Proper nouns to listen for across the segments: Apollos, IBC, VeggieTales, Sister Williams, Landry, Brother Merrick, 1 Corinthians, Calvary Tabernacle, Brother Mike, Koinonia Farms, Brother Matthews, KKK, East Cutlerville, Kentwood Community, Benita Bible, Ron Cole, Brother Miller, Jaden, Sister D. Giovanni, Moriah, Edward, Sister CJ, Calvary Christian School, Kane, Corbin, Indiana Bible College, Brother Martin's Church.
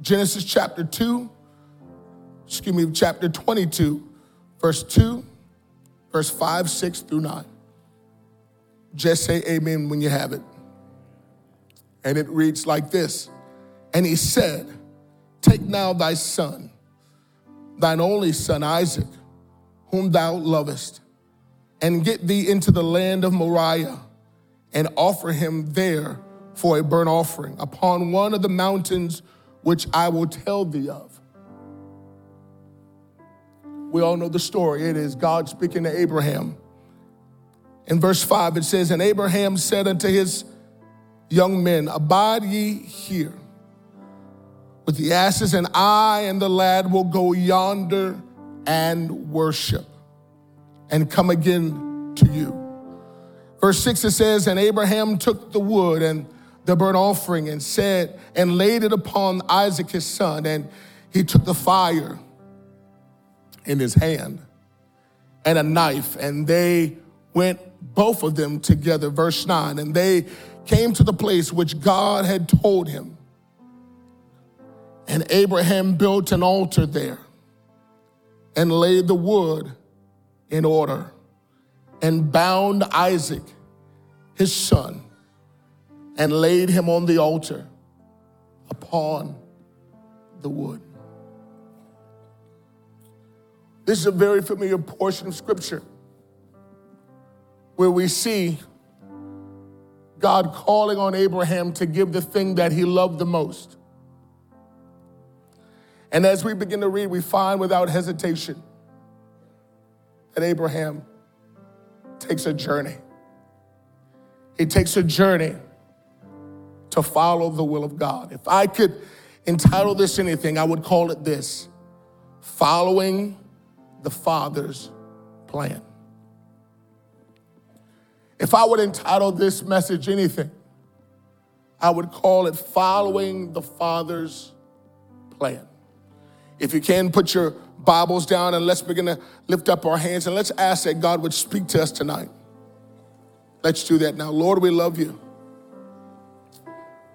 Genesis chapter 22, verse 2, verse 5, 6 through 9. Just say amen when you have it. And it reads like this. And he said, take now thy son, thine only son Isaac, whom thou lovest, and get thee into the land of Moriah, and offer him there for a burnt offering upon one of the mountains which I will tell thee of. We all know the story. It is God speaking to Abraham. In verse 5, it says, and Abraham said unto his young men, abide ye here with the asses, and I and the lad will go yonder and worship, and come again to you. Verse 6, it says, and Abraham took the wood and the burnt offering and said, and laid it upon Isaac his son, and he took the fire in his hand and a knife, and they went both of them together. Verse 9, and they came to the place which God had told him, and Abraham built an altar there and laid the wood in order and bound Isaac his son and laid him on the altar upon the wood. This is a very familiar portion of Scripture where we see God calling on Abraham to give the thing that he loved the most. And as we begin to read, we find without hesitation that Abraham takes a journey. He takes a journey to follow the will of God. If I could entitle this anything, I would call it this: following the Father's plan. If I would entitle this message anything, I would call it following the Father's plan. If you can, put your Bibles down and let's begin to lift up our hands and let's ask that God would speak to us tonight. Let's do that now. Lord, we love you.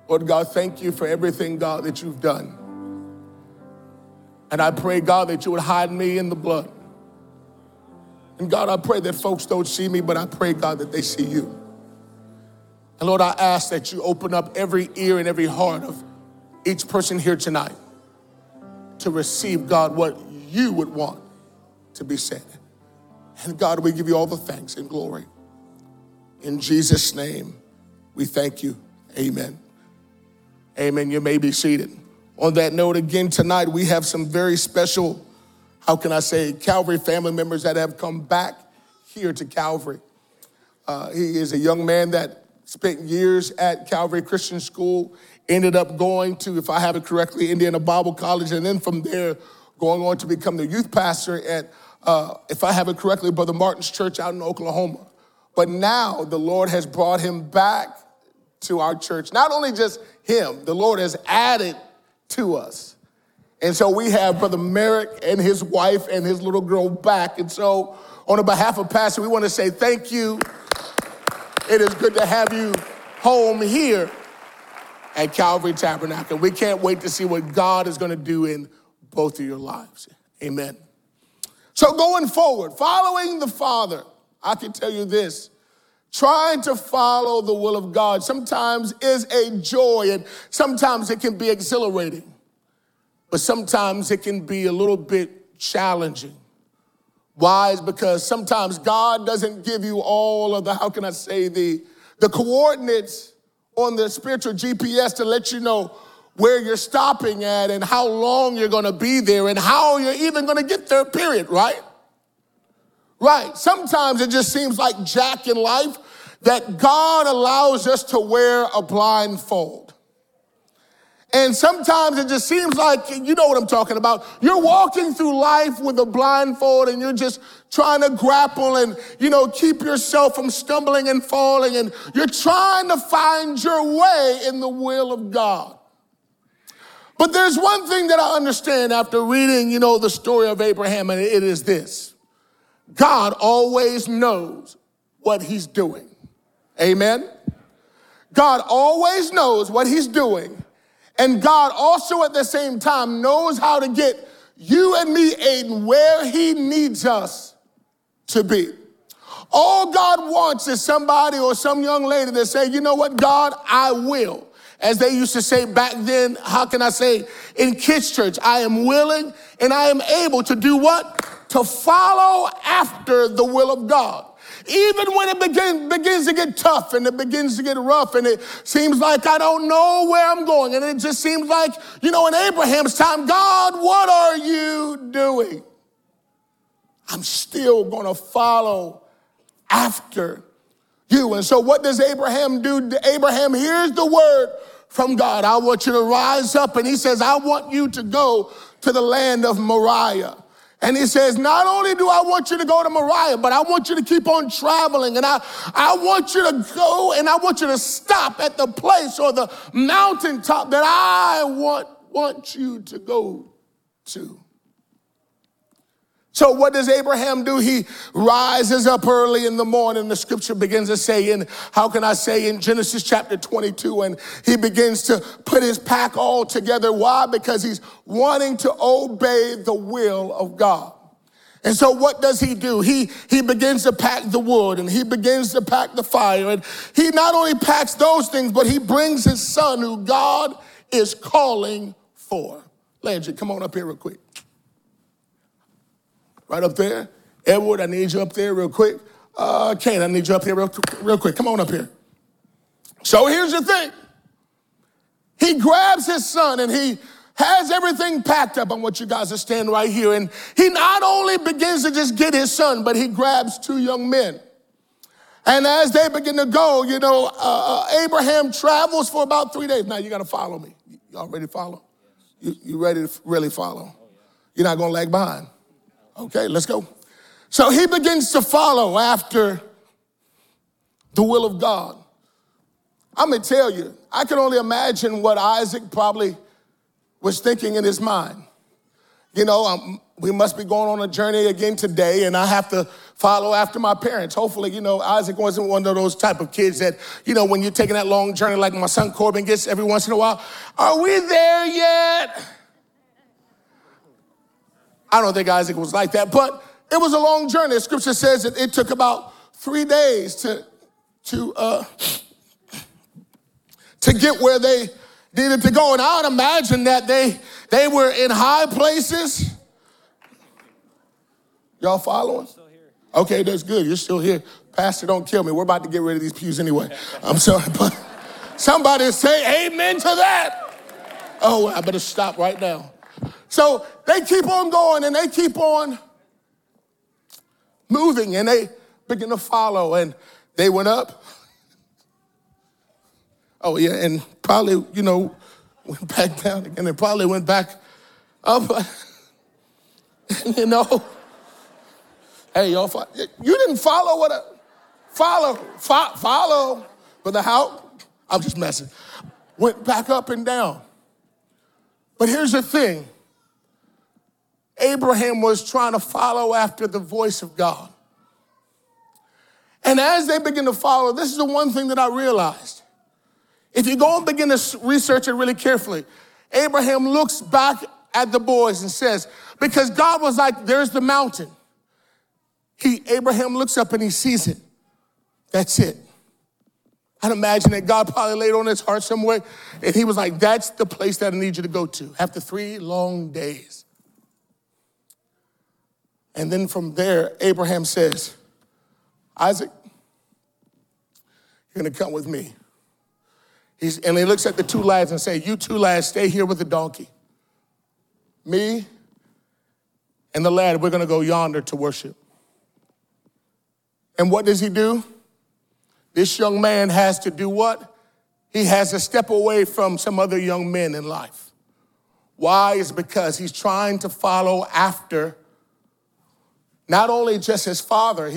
Lord God, thank you for everything, God, that you've done. And I pray, God, that you would hide me in the blood. And God, I pray that folks don't see me, but I pray, God, that they see you. And Lord, I ask that you open up every ear and every heart of each person here tonight to receive, God, what you would want to be said. And God, we give you all the thanks and glory. In Jesus' name, we thank you. Amen. Amen. You may be seated. On that note, again, tonight we have some very special, how can I say, Calvary family members that have come back here to Calvary. He is a young man that spent years at Calvary Christian School, ended up going to, if I have it correctly, Indiana Bible College, and then from there going on to become the youth pastor at, if I have it correctly, Brother Martin's Church out in Oklahoma. But now the Lord has brought him back to our church. Not only just him, the Lord has added to us. And so we have Brother Merrick and his wife and his little girl back. And so on behalf of Pastor, we want to say thank you. It is good to have you home here at Calvary Tabernacle. We can't wait to see what God is going to do in both of your lives. Amen. So going forward, following the Father, I can tell you this. Trying to follow the will of God sometimes is a joy, and sometimes it can be exhilarating, but sometimes it can be a little bit challenging. Why? Is because sometimes God doesn't give you all of the, how can I say, the coordinates on the spiritual GPS to let you know where you're stopping at and how long you're going to be there and how you're even going to get there, period, right? Right. Sometimes it just seems like Jack in life that God allows us to wear a blindfold. And sometimes it just seems like, you know what I'm talking about. You're walking through life with a blindfold and you're just trying to grapple and, you know, keep yourself from stumbling and falling. And you're trying to find your way in the will of God. But there's one thing that I understand after reading, you know, the story of Abraham, and it is this. God always knows what he's doing. Amen. God always knows what he's doing. And God also at the same time knows how to get you and me, Aiden, where he needs us to be. All God wants is somebody or some young lady that say, you know what, God, I will. As they used to say back then, how can I say, in kids' church, I am willing and I am able to do what? To follow after the will of God. Even when it begins to get tough and it begins to get rough and it seems like I don't know where I'm going and it just seems like, you know, in Abraham's time, God, what are you doing? I'm still going to follow after you. And so what does Abraham do? Abraham hears the word from God. I want you to rise up. And he says, I want you to go to the land of Moriah. And he says, not only do I want you to go to Moriah, but I want you to keep on traveling. And I want you to go and I want you to stop at the place or the mountaintop that I want you to go to. So what does Abraham do? He rises up early in the morning. The scripture begins to say in Genesis chapter 22, and he begins to put his pack all together. Why? Because he's wanting to obey the will of God. And so what does he do? He begins to pack the wood and he begins to pack the fire. And he not only packs those things, but he brings his son who God is calling for. Landry, come on up here real quick. Right up there. Edward, I need you up there real quick. Kane, I need you up here real quick. Come on up here. So here's the thing. He grabs his son and he has everything packed up. I want you guys to stand right here. And he not only begins to just get his son, but he grabs two young men. And as they begin to go, you know, Abraham travels for about 3 days. Now, you got to follow me. Y'all ready to follow? You ready to really follow? You're not going to lag behind. Okay, let's go. So he begins to follow after the will of God. I'm going to tell you, I can only imagine what Isaac probably was thinking in his mind. You know, we must be going on a journey again today, and I have to follow after my parents. Hopefully, you know, Isaac wasn't one of those type of kids that, you know, when you're taking that long journey like my son Corbin gets every once in a while, are we there yet? I don't think Isaac was like that, but it was a long journey. The scripture says that it took about 3 days to get where they needed to go. And I would imagine that they were in high places. Y'all following? Okay, that's good. You're still here. Pastor, don't kill me. We're about to get rid of these pews anyway. I'm sorry, but somebody say amen to that. Oh, I better stop right now. So they keep on going and they keep on moving and they begin to follow and they went up. Oh yeah, and probably, you know, went back down again and probably went back up. You know, hey, y'all, you didn't follow what I, follow, but the how, I'm just messing, went back up and down. But here's the thing. Abraham was trying to follow after the voice of God. And as they begin to follow, this is the one thing that I realized. If you go and begin to research it really carefully, Abraham looks back at the boys and says, because God was like, there's the mountain. Abraham looks up and he sees it. That's it. I'd imagine that God probably laid on his heart somewhere, and he was like, that's the place that I need you to go to after 3 long days. And then from there, Abraham says, Isaac, you're going to come with me. And he looks at the 2 lads and says, you 2 lads, stay here with the donkey. Me and the lad, we're going to go yonder to worship. And what does he do? This young man has to do what? He has to step away from some other young men in life. Why? Is because he's trying to follow after not only just his father.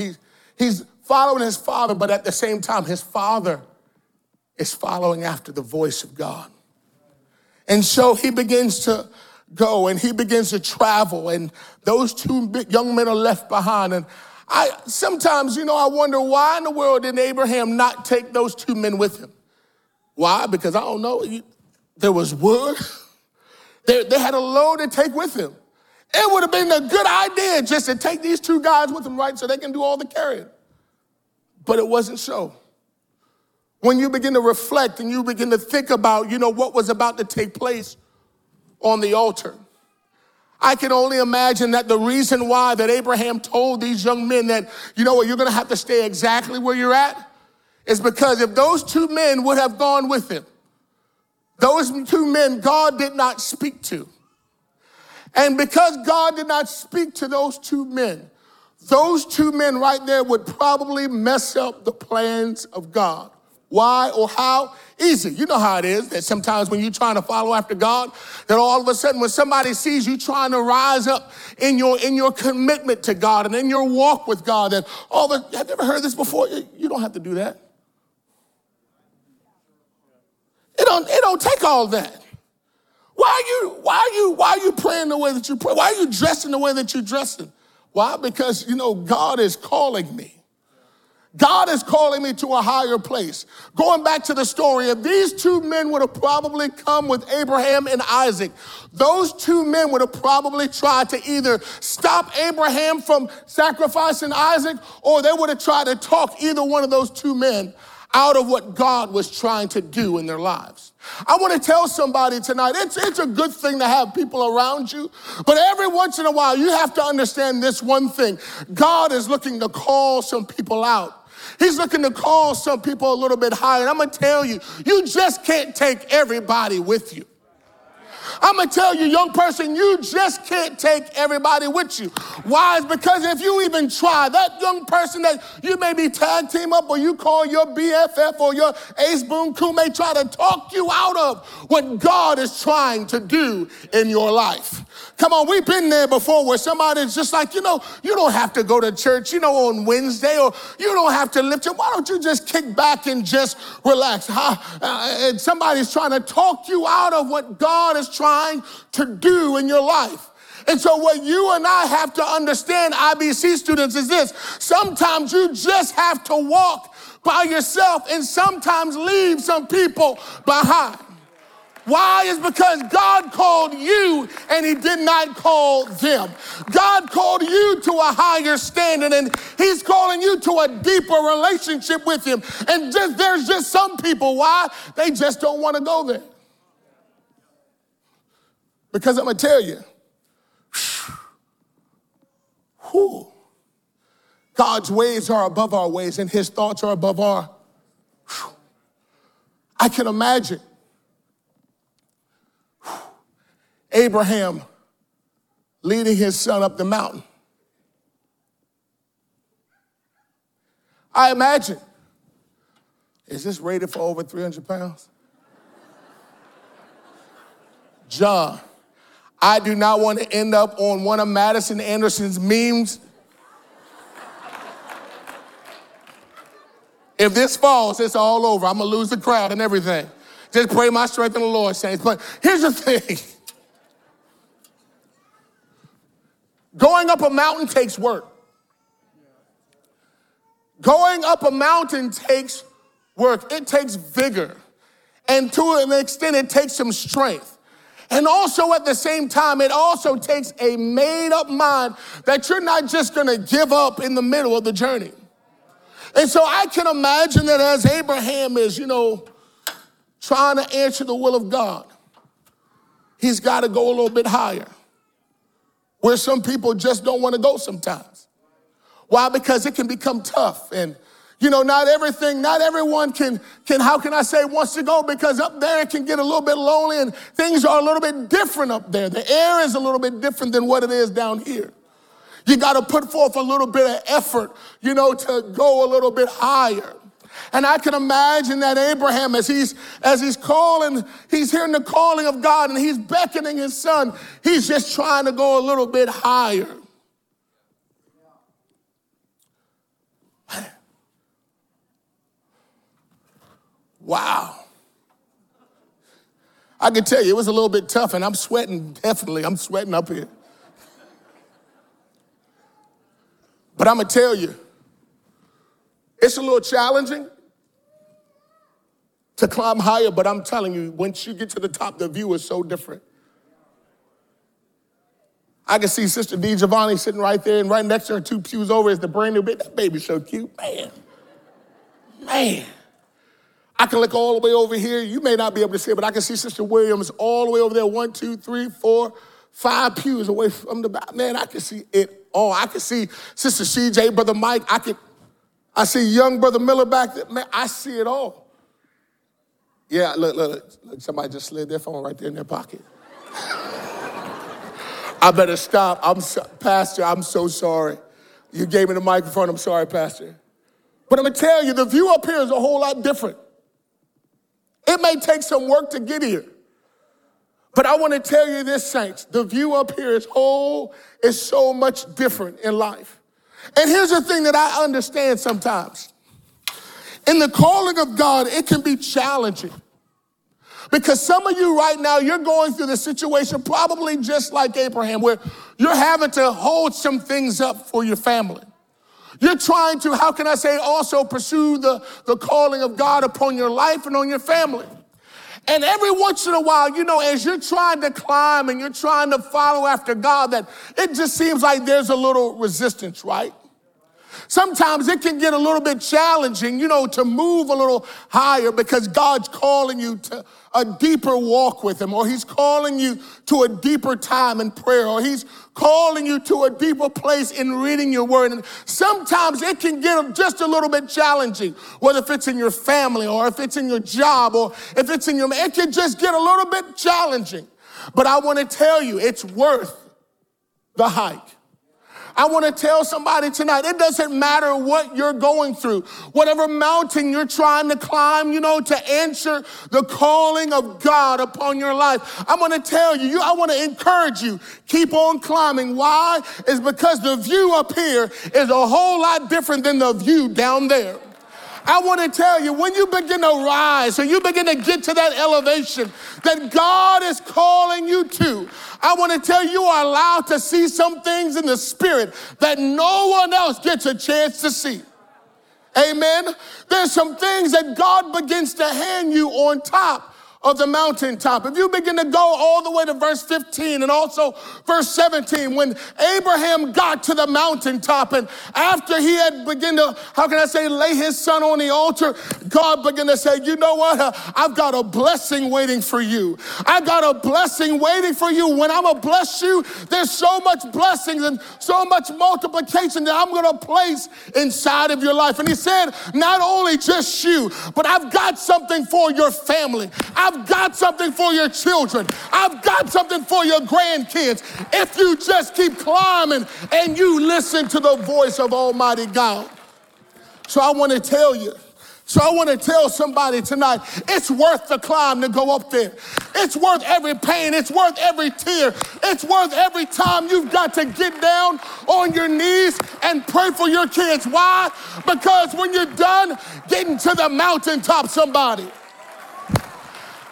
He's following his father, but at the same time, his father is following after the voice of God. And so he begins to go and he begins to travel, and those two young men are left behind. And I sometimes, I wonder why in the world did Abraham not take those two men with him? Why? Because I don't know. There was wood. They had a load to take with him. It would have been a good idea just to take these two guys with them, right, so they can do all the carrying. But it wasn't so. When you begin to reflect and you begin to think about, what was about to take place on the altar, I can only imagine that the reason why that Abraham told these young men that, you're going to have to stay exactly where you're at, is because if those two men would have gone with him, those two men God did not speak to. And because God did not speak to those two men right there would probably mess up the plans of God. Why or how? Easy. You know how it is that sometimes when you're trying to follow after God, that all of a sudden when somebody sees you trying to rise up in your commitment to God and in your walk with God, that I've never heard this before. You don't have to do that. It don't take all that. Why are you praying the way that you pray? Why are you dressing the way that you're dressing? Why? Because, God is calling me. God is calling me to a higher place. Going back to the story, if these two men would have probably come with Abraham and Isaac, those two men would have probably tried to either stop Abraham from sacrificing Isaac, or they would have tried to talk either one of those two men out of what God was trying to do in their lives. I want to tell somebody tonight, it's a good thing to have people around you, but every once in a while, you have to understand this one thing. God is looking to call some people out. He's looking to call some people a little bit higher. And I'm going to tell you, you just can't take everybody with you. I'm going to tell you, young person, you just can't take everybody with you. Why? It's because if you even try, that young person that you may be tag team up or you call your BFF or your ace boon coon may try to talk you out of what God is trying to do in your life. Come on, we've been there before where somebody's just like, you don't have to go to church, on Wednesday, or you don't have to lift up. Why don't you just kick back and just relax? And somebody's trying to talk you out of what God is trying to do in your life. And so what you and I have to understand, IBC students, is this. Sometimes you just have to walk by yourself and sometimes leave some people behind. Why? Is because God called you and he did not call them. God called you to a higher standard, and he's calling you to a deeper relationship with him. And there's just some people, why? They just don't want to go there. Because I'm going to tell you, God's ways are above our ways and his thoughts are above our. I can imagine Abraham leading his son up the mountain. I imagine, is this rated for over 300 pounds? John, I do not want to end up on one of Madison Anderson's memes. If this falls, it's all over. I'm going to lose the crowd and everything. Just pray my strength in the Lord, saints. But here's the thing. Going up a mountain takes work. Going up a mountain takes work. It takes vigor. And to an extent, it takes some strength. And also at the same time, it also takes a made-up mind that you're not just going to give up in the middle of the journey. And so I can imagine that as Abraham is, trying to answer the will of God, he's got to go a little bit higher, where some people just don't want to go sometimes. Why? Because it can become tough. And, not everyone can, how can I say, wants to go, because up there it can get a little bit lonely and things are a little bit different up there. The air is a little bit different than what it is down here. You got to put forth a little bit of effort, to go a little bit higher. And I can imagine that Abraham, as he's calling, he's hearing the calling of God and he's beckoning his son. He's just trying to go a little bit higher. Wow. I can tell you, it was a little bit tough, and I'm sweating, definitely. I'm sweating up here. But I'm going to tell you, it's a little challenging to climb higher, but I'm telling you, once you get to the top, the view is so different. I can see Sister D. Giovanni sitting right there, and right next to her, two pews over, is the brand new baby. That baby's so cute. Man. I can look all the way over here. You may not be able to see it, but I can see Sister Williams all the way over there. 1, 2, 3, 4, 5 pews away from the back. Man, I can see it all. I can see Sister CJ, Brother Mike. I see young Brother Miller back there. Man, I see it all. Yeah, look, somebody just slid their phone right there in their pocket. I better stop. Pastor, I'm so sorry. You gave me the microphone. I'm sorry, Pastor. But I'm going to tell you, the view up here is a whole lot different. It may take some work to get here. But I want to tell you this, saints, the view up here is so much different in life. And here's the thing that I understand sometimes. In the calling of God, it can be challenging. Because some of you right now, you're going through the situation probably just like Abraham, where you're having to hold some things up for your family. You're trying to, how can I say, also pursue the calling of God upon your life and on your family. And every once in a while, you know, as you're trying to climb and you're trying to follow after God, that it just seems like there's a little resistance, right? Sometimes it can get a little bit challenging, you know, to move a little higher because God's calling you to a deeper walk with him, or he's calling you to a deeper time in prayer, or he's calling you to a deeper place in reading your word. And sometimes it can get just a little bit challenging, whether if it's in your family or if it's in your job or if it's in your, it can just get a little bit challenging. But I want to tell you, it's worth the hike. I want to tell somebody tonight, it doesn't matter what you're going through, whatever mountain you're trying to climb, you know, to answer the calling of God upon your life. I'm going to tell you, I want to encourage you, keep on climbing. Why? It's because the view up here is a whole lot different than the view down there. I want to tell you, when you begin to rise, so you begin to get to that elevation that God is calling you to, I want to tell you, you are allowed to see some things in the spirit that no one else gets a chance to see. Amen? There's some things that God begins to hand you on top of the mountaintop. If you begin to go all the way to verse 15 and also verse 17, when Abraham got to the mountaintop and after he had begun to, how can I say, lay his son on the altar, God began to say, you know what? I've got a blessing waiting for you. I got a blessing waiting for you. When I'm going to bless you, there's so much blessings and so much multiplication that I'm going to place inside of your life. And he said, not only just you, but I've got something for your family. I've got something for your children. I've got something for your grandkids. If you just keep climbing and you listen to the voice of Almighty God. So I want to tell somebody tonight, it's worth the climb to go up there. It's worth every pain. It's worth every tear. It's worth every time you've got to get down on your knees and pray for your kids. Why? Because when you're done getting to the mountaintop, somebody,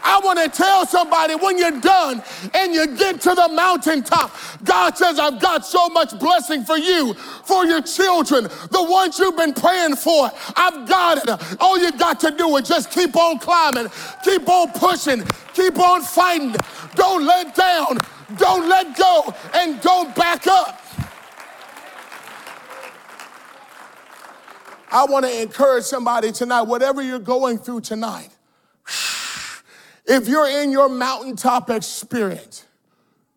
I want to tell somebody, when you're done and you get to the mountaintop, God says, I've got so much blessing for you, for your children, the ones you've been praying for. I've got it. All you got to do is just keep on climbing, keep on pushing, keep on fighting. Don't let down, don't let go, and don't back up. I want to encourage somebody tonight, whatever you're going through tonight, if you're in your mountaintop experience,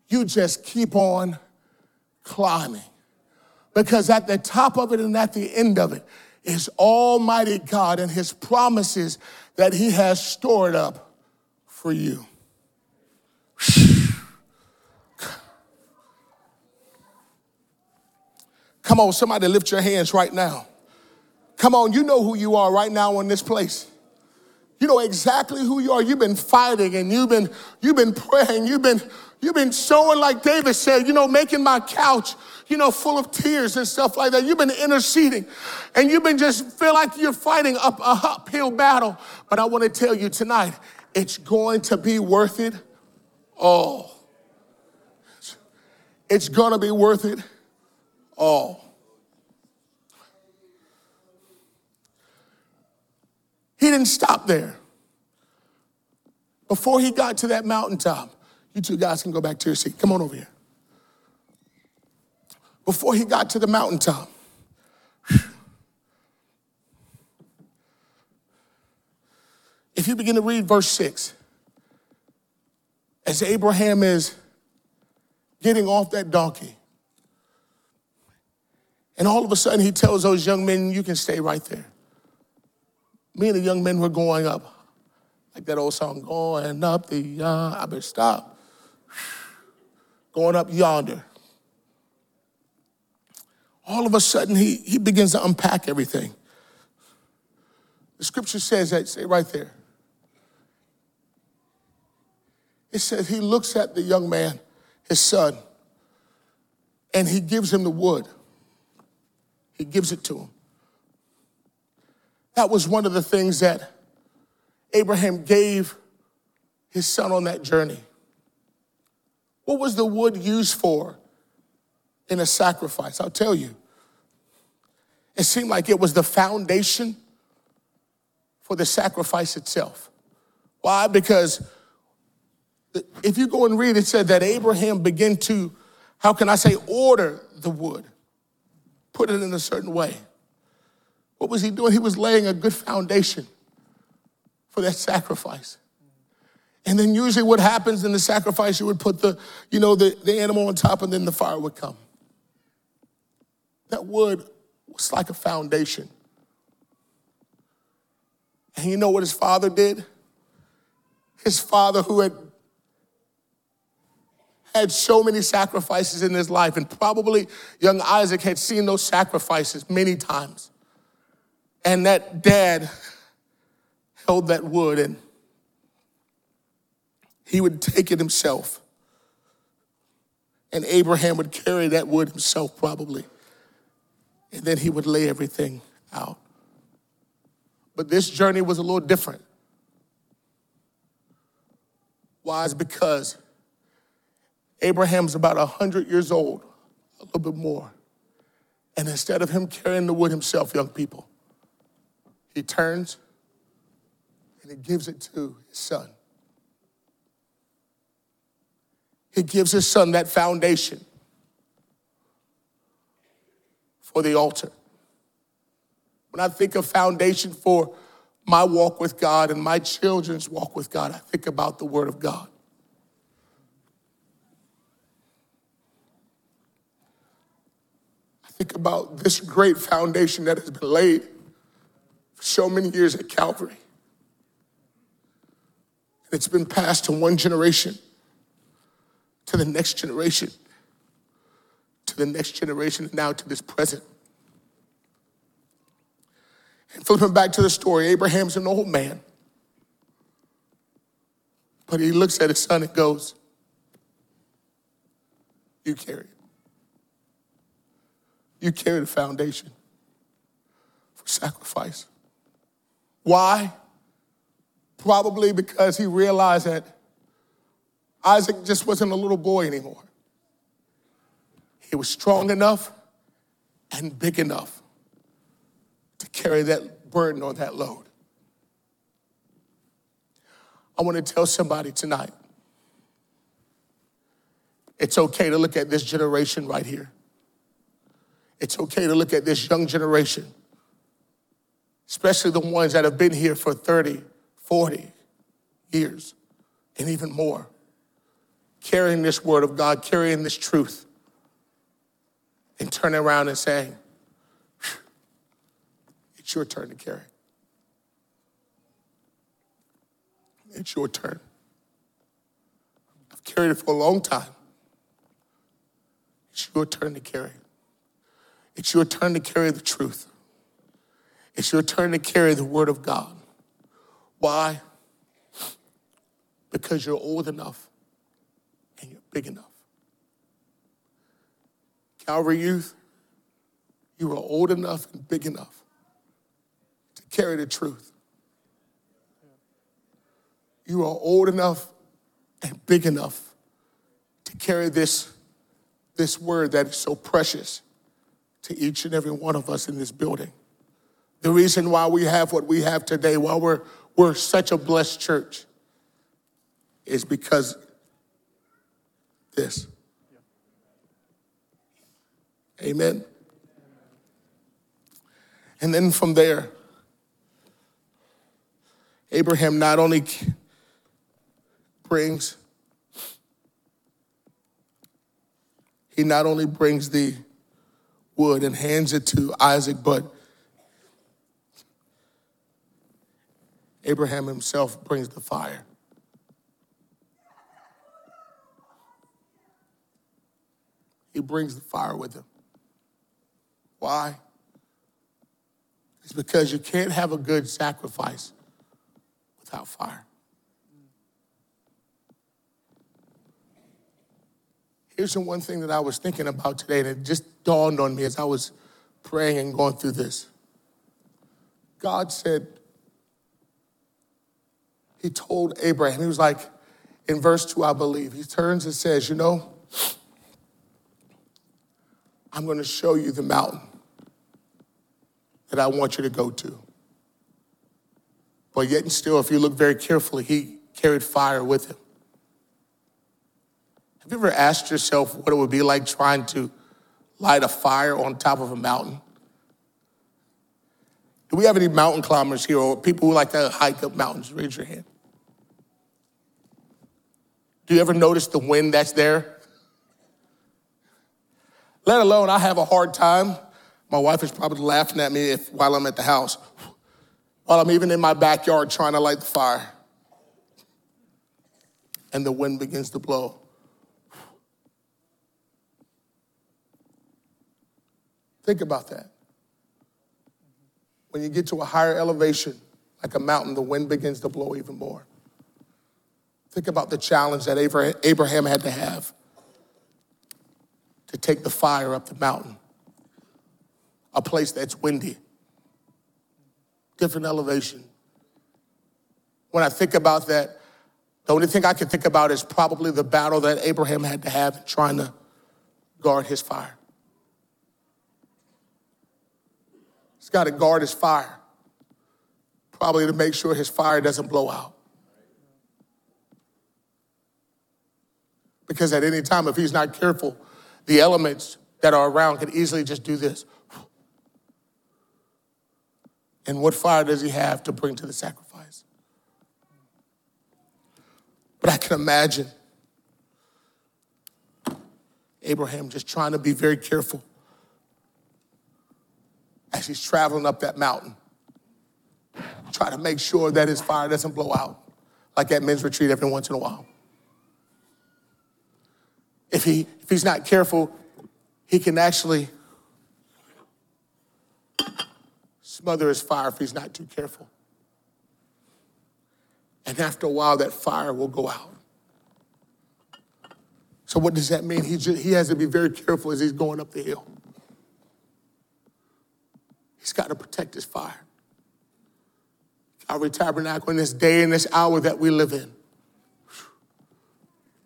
you just keep on climbing. Because at the top of it and at the end of it is Almighty God and his promises that he has stored up for you. Come on, somebody lift your hands right now. Come on, you know who you are right now in this place. You know exactly who you are. You've been fighting and you've been praying. You've been sowing, like David said, you know, making my couch, you know, full of tears and stuff like that. You've been interceding and you've been just feel like you're fighting up a uphill battle. But I want to tell you tonight, it's going to be worth it all. It's going to be worth it all. He didn't stop there. Before he got to that mountaintop, you two guys can go back to your seat. Come on over here. Before he got to the mountaintop, if you begin to read verse 6, as Abraham is getting off that donkey, and all of a sudden he tells those young men, you can stay right there. Me and the young men were going up, like that old song, going up the yonder. I better stop. Going up yonder. All of a sudden, he begins to unpack everything. The scripture says that, say right there. It says he looks at the young man, his son, and he gives him the wood. He gives it to him. That was one of the things that Abraham gave his son on that journey. What was the wood used for in a sacrifice? I'll tell you. It seemed like it was the foundation for the sacrifice itself. Why? Because if you go and read, it said that Abraham began to, how can I say, order the wood, put it in a certain way. What was he doing? He was laying a good foundation for that sacrifice. And then usually what happens in the sacrifice, you would put the animal on top and then the fire would come. That wood was like a foundation. And you know what his father did? His father, who had so many sacrifices in his life, and probably young Isaac had seen those sacrifices many times. And that dad held that wood and he would take it himself. And Abraham would carry that wood himself probably. And then he would lay everything out. But this journey was a little different. Why? It's because Abraham's about 100 years old, a little bit more. And instead of him carrying the wood himself, young people, he turns and he gives it to his son. He gives his son that foundation for the altar. When I think of foundation for my walk with God and my children's walk with God, I think about the Word of God. I think about this great foundation that has been laid for so many years at Calvary. It's been passed to one generation, to the next generation, to the next generation, and now to this present. And flipping back to the story, Abraham's an old man. But he looks at his son and goes, you carry it. You carry the foundation for sacrifice. Why? Probably because he realized that Isaac just wasn't a little boy anymore. He was strong enough and big enough to carry that burden or that load. I want to tell somebody tonight, it's okay to look at this generation right here. It's okay to look at this young generation, especially the ones that have been here for 30, 40 years, and even more, carrying this word of God, carrying this truth, and turning around and saying, it's your turn to carry. It's your turn. I've carried it for a long time. It's your turn to carry. It's your turn to carry the truth. It's your turn to carry the word of God. Why? Because you're old enough and you're big enough. Calvary youth, you are old enough and big enough to carry the truth. You are old enough and big enough to carry this word that is so precious to each and every one of us in this building. The reason why we have what we have today, why we're such a blessed church, is because this. Amen. And then from there, Abraham not only brings, he not only brings the wood and hands it to Isaac, but Abraham himself brings the fire. He brings the fire with him. Why? It's because you can't have a good sacrifice without fire. Here's the one thing that I was thinking about today, and it just dawned on me as I was praying and going through this. God said, he told Abraham, he was like, in verse 2, I believe, he turns and says, you know, I'm going to show you the mountain that I want you to go to. But yet and still, if you look very carefully, he carried fire with him. Have you ever asked yourself what it would be like trying to light a fire on top of a mountain? Do we have any mountain climbers here or people who like to hike up mountains? Raise your hand. Do you ever notice the wind that's there? Let alone, I have a hard time. My wife is probably laughing at me while I'm at the house, while I'm even in my backyard trying to light the fire. And the wind begins to blow. Think about that. When you get to a higher elevation, like a mountain, the wind begins to blow even more. Think about the challenge that Abraham had to have to take the fire up the mountain, a place that's windy, different elevation. When I think about that, the only thing I can think about is probably the battle that Abraham had to have in trying to guard his fire. He's got to guard his fire, probably to make sure his fire doesn't blow out. Because at any time, if he's not careful, the elements that are around could easily just do this. And what fire does he have to bring to the sacrifice? But I can imagine Abraham just trying to be very careful as he's traveling up that mountain, trying to make sure that his fire doesn't blow out, like at men's retreat every once in a while. If he's not careful, he can actually smother his fire if he's not too careful. And after a while, that fire will go out. So what does that mean? He has to be very careful as he's going up the hill. He's got to protect his fire. Calvary Tabernacle, in this day and this hour that we live in,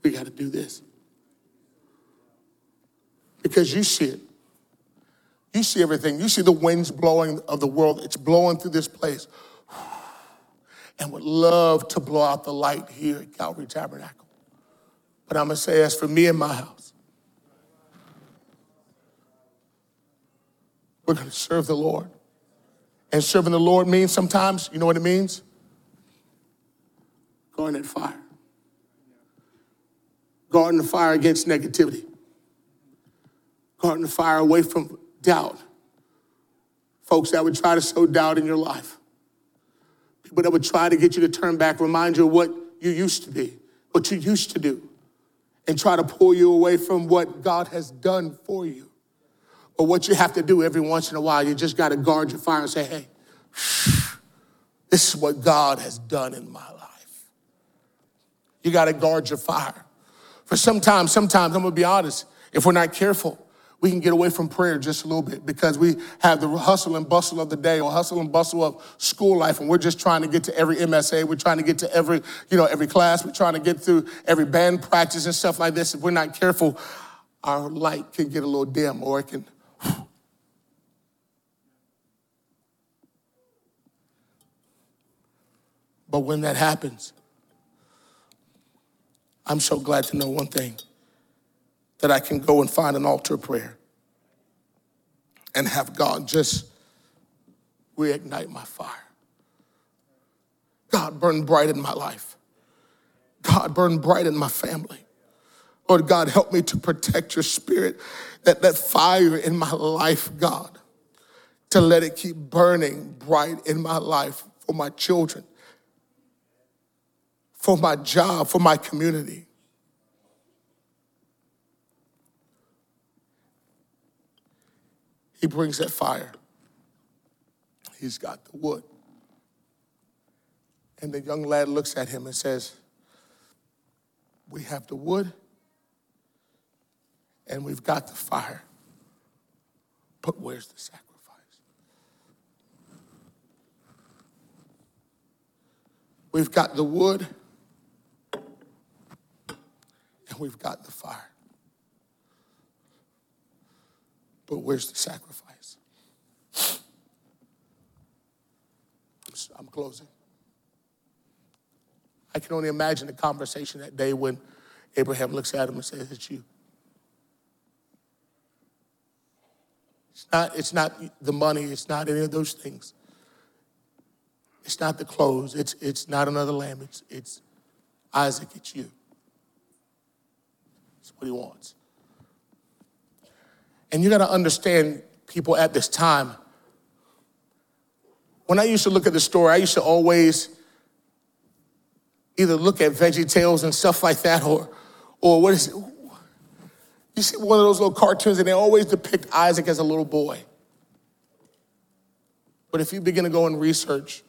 we got to do this. Because you see it. You see everything. You see the winds blowing of the world. It's blowing through this place. And would love to blow out the light here at Calvary Tabernacle. But I'm going to say, as for me and my house, we're going to serve the Lord. And serving the Lord means sometimes, you know what it means? Guarding that fire. Guarding the fire against negativity. Guarding the fire away from doubt. Folks that would try to sow doubt in your life. People that would try to get you to turn back, remind you of what you used to be, what you used to do, and try to pull you away from what God has done for you. But what you have to do every once in a while, you just got to guard your fire and say, hey, This is what God has done in my life. You got to guard your fire. For sometimes, I'm going to be honest, if we're not careful, we can get away from prayer just a little bit because we have the hustle and bustle of the day or hustle and bustle of school life, and we're just trying to get to every MSA. We're trying to get to every class. We're trying to get through every band practice and stuff like this. If we're not careful, our light can get a little dim, or it can. But when that happens, I'm so glad to know one thing, that I can go and find an altar prayer and have God just reignite my fire. God, burn bright in my life. God, burn bright in my family. Lord God, help me to protect your spirit, that fire in my life, God, to let it keep burning bright in my life for my children, for my job, for my community. He brings that fire. He's got the wood. And the young lad looks at him and says, we have the wood and we've got the fire, but where's the sacrifice? We've got the wood and we've got the fire. But where's the sacrifice? I'm closing. I can only imagine the conversation that day when Abraham looks at him and says, it's you. It's not the money. It's not any of those things. It's not the clothes. It's not another lamb. It's Isaac. It's you. It's what he wants. And you got to understand people at this time. When I used to look at the story, I used to always either look at VeggieTales and stuff like that, or what is it? You see one of those little cartoons, and they always depict Isaac as a little boy. But if you begin to go and research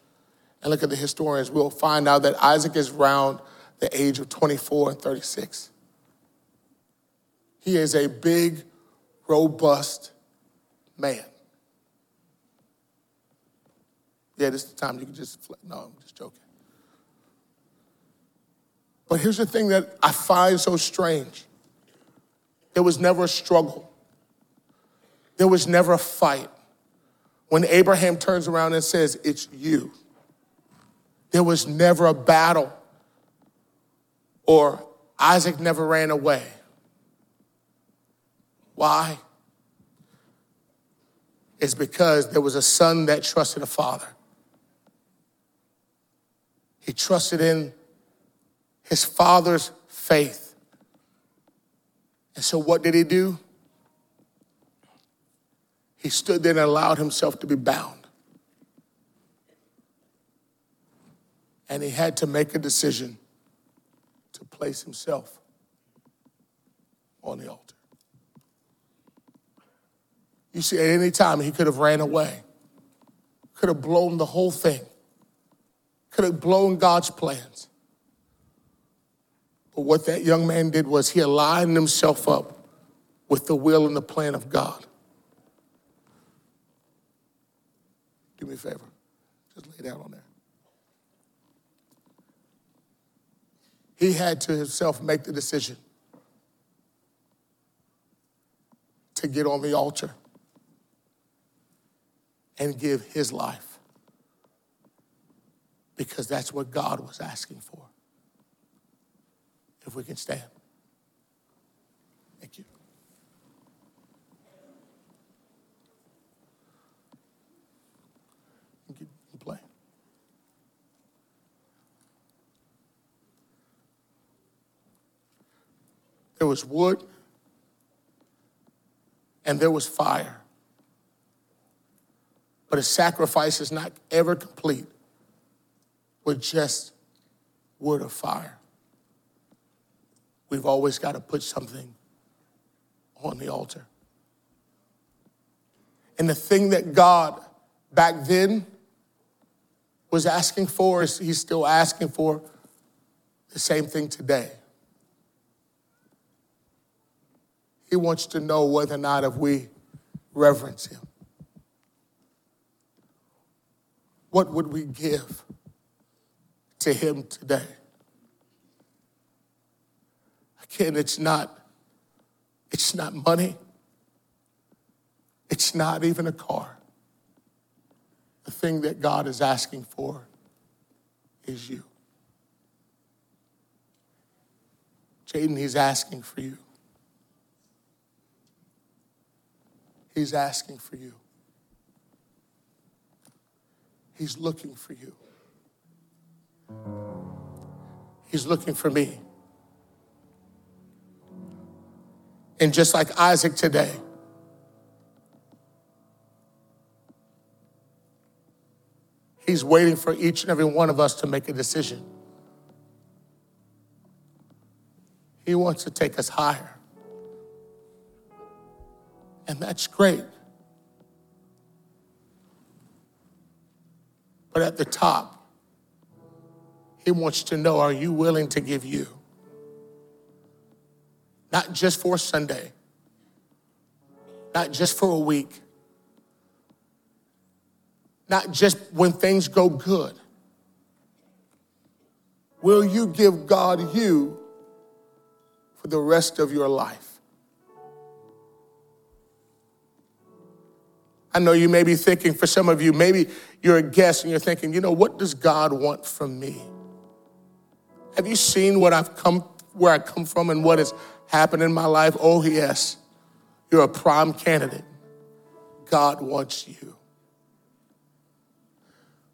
and look at the historians, we'll find out that Isaac is around the age of 24 and 36. He is a big, robust man. Yeah, this is the time you can just, no, I'm just joking. But here's the thing that I find so strange. There was never a struggle. There was never a fight. When Abraham turns around and says, it's you, there was never a battle, or Isaac never ran away. Why? It's because there was a son that trusted a father. He trusted in his father's faith. And so what did he do? He stood there and allowed himself to be bound. And he had to make a decision to place himself on the altar. You see, at any time, he could have ran away, could have blown the whole thing, could have blown God's plans. But what that young man did was he aligned himself up with the will and the plan of God. Do me a favor. Just lay down on there. He had to himself make the decision to get on the altar and give his life, because that's what God was asking for. If we can stand. Thank you. You can play. There was wood and there was fire. But a sacrifice is not ever complete with just wood or fire. We've always got to put something on the altar. And the thing that God back then was asking for, he's still asking for the same thing today. He wants to know whether or not if we reverence him. What would we give to him today? Again, it's not money. It's not even a car. The thing that God is asking for is you. Jaden, he's asking for you. He's asking for you. He's looking for you. He's looking for me. And just like Isaac today, he's waiting for each and every one of us to make a decision. He wants to take us higher. And that's great. But at the top, he wants to know, are you willing to give you? Not just for Sunday, not just for a week, not just when things go good. Will you give God you for the rest of your life? I know you may be thinking, for some of you, maybe you're a guest and you're thinking, you know, what does God want from me? Have you seen where I come from and what has happened in my life? Oh, yes, you're a prime candidate. God wants you.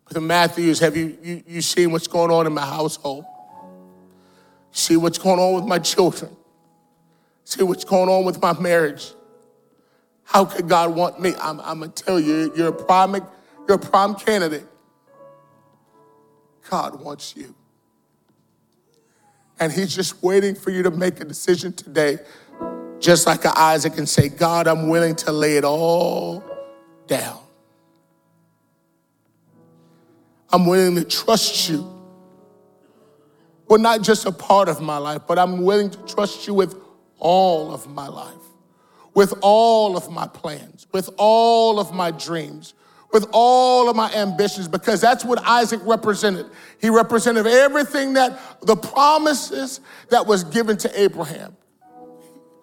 Brother Matthews, have you seen what's going on in my household? See what's going on with my children? See what's going on with my marriage? How could God want me? I'm going to tell you, you're a prime candidate. God wants you. And he's just waiting for you to make a decision today, just like Isaac, and say, God, I'm willing to lay it all down. I'm willing to trust you. Well, not just a part of my life, but I'm willing to trust you with all of my life. With all of my plans, with all of my dreams, with all of my ambitions, because that's what Isaac represented. He represented everything that the promises that was given to Abraham.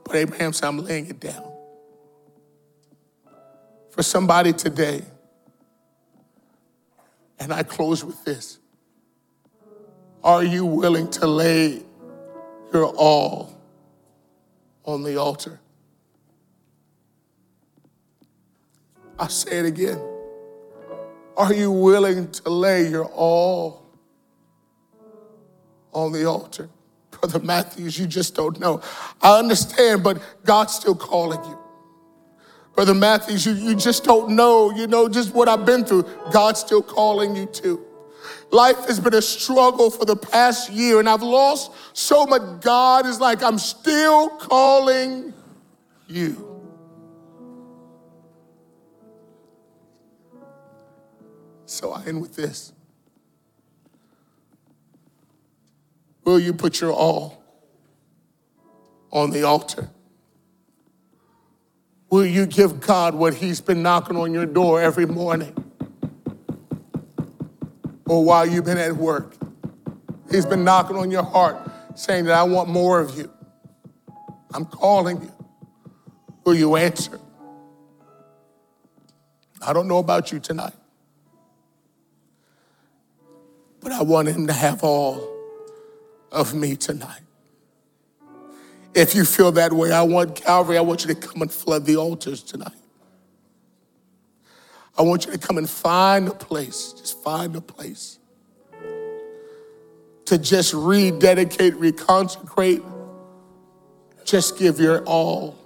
But Abraham said, I'm laying it down. For somebody today, and I close with this, are you willing to lay your all on the altar? I'll say it again. Are you willing to lay your all on the altar? Brother Matthews, you just don't know. I understand, but God's still calling you. Brother Matthews, you just don't know, you know, just what I've been through. God's still calling you too. Life has been a struggle for the past year, and I've lost so much. God is like, I'm still calling you. So I end with this. Will you put your all on the altar? Will you give God what he's been knocking on your door every morning? Or while you've been at work, he's been knocking on your heart saying that I want more of you. I'm calling you. Will you answer? I don't know about you tonight. But I want him to have all of me tonight. If you feel that way, I want Calvary, I want you to come and flood the altars tonight. I want you to come and find a place, just find a place to just rededicate, reconsecrate, just give your all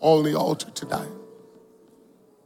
on the altar tonight.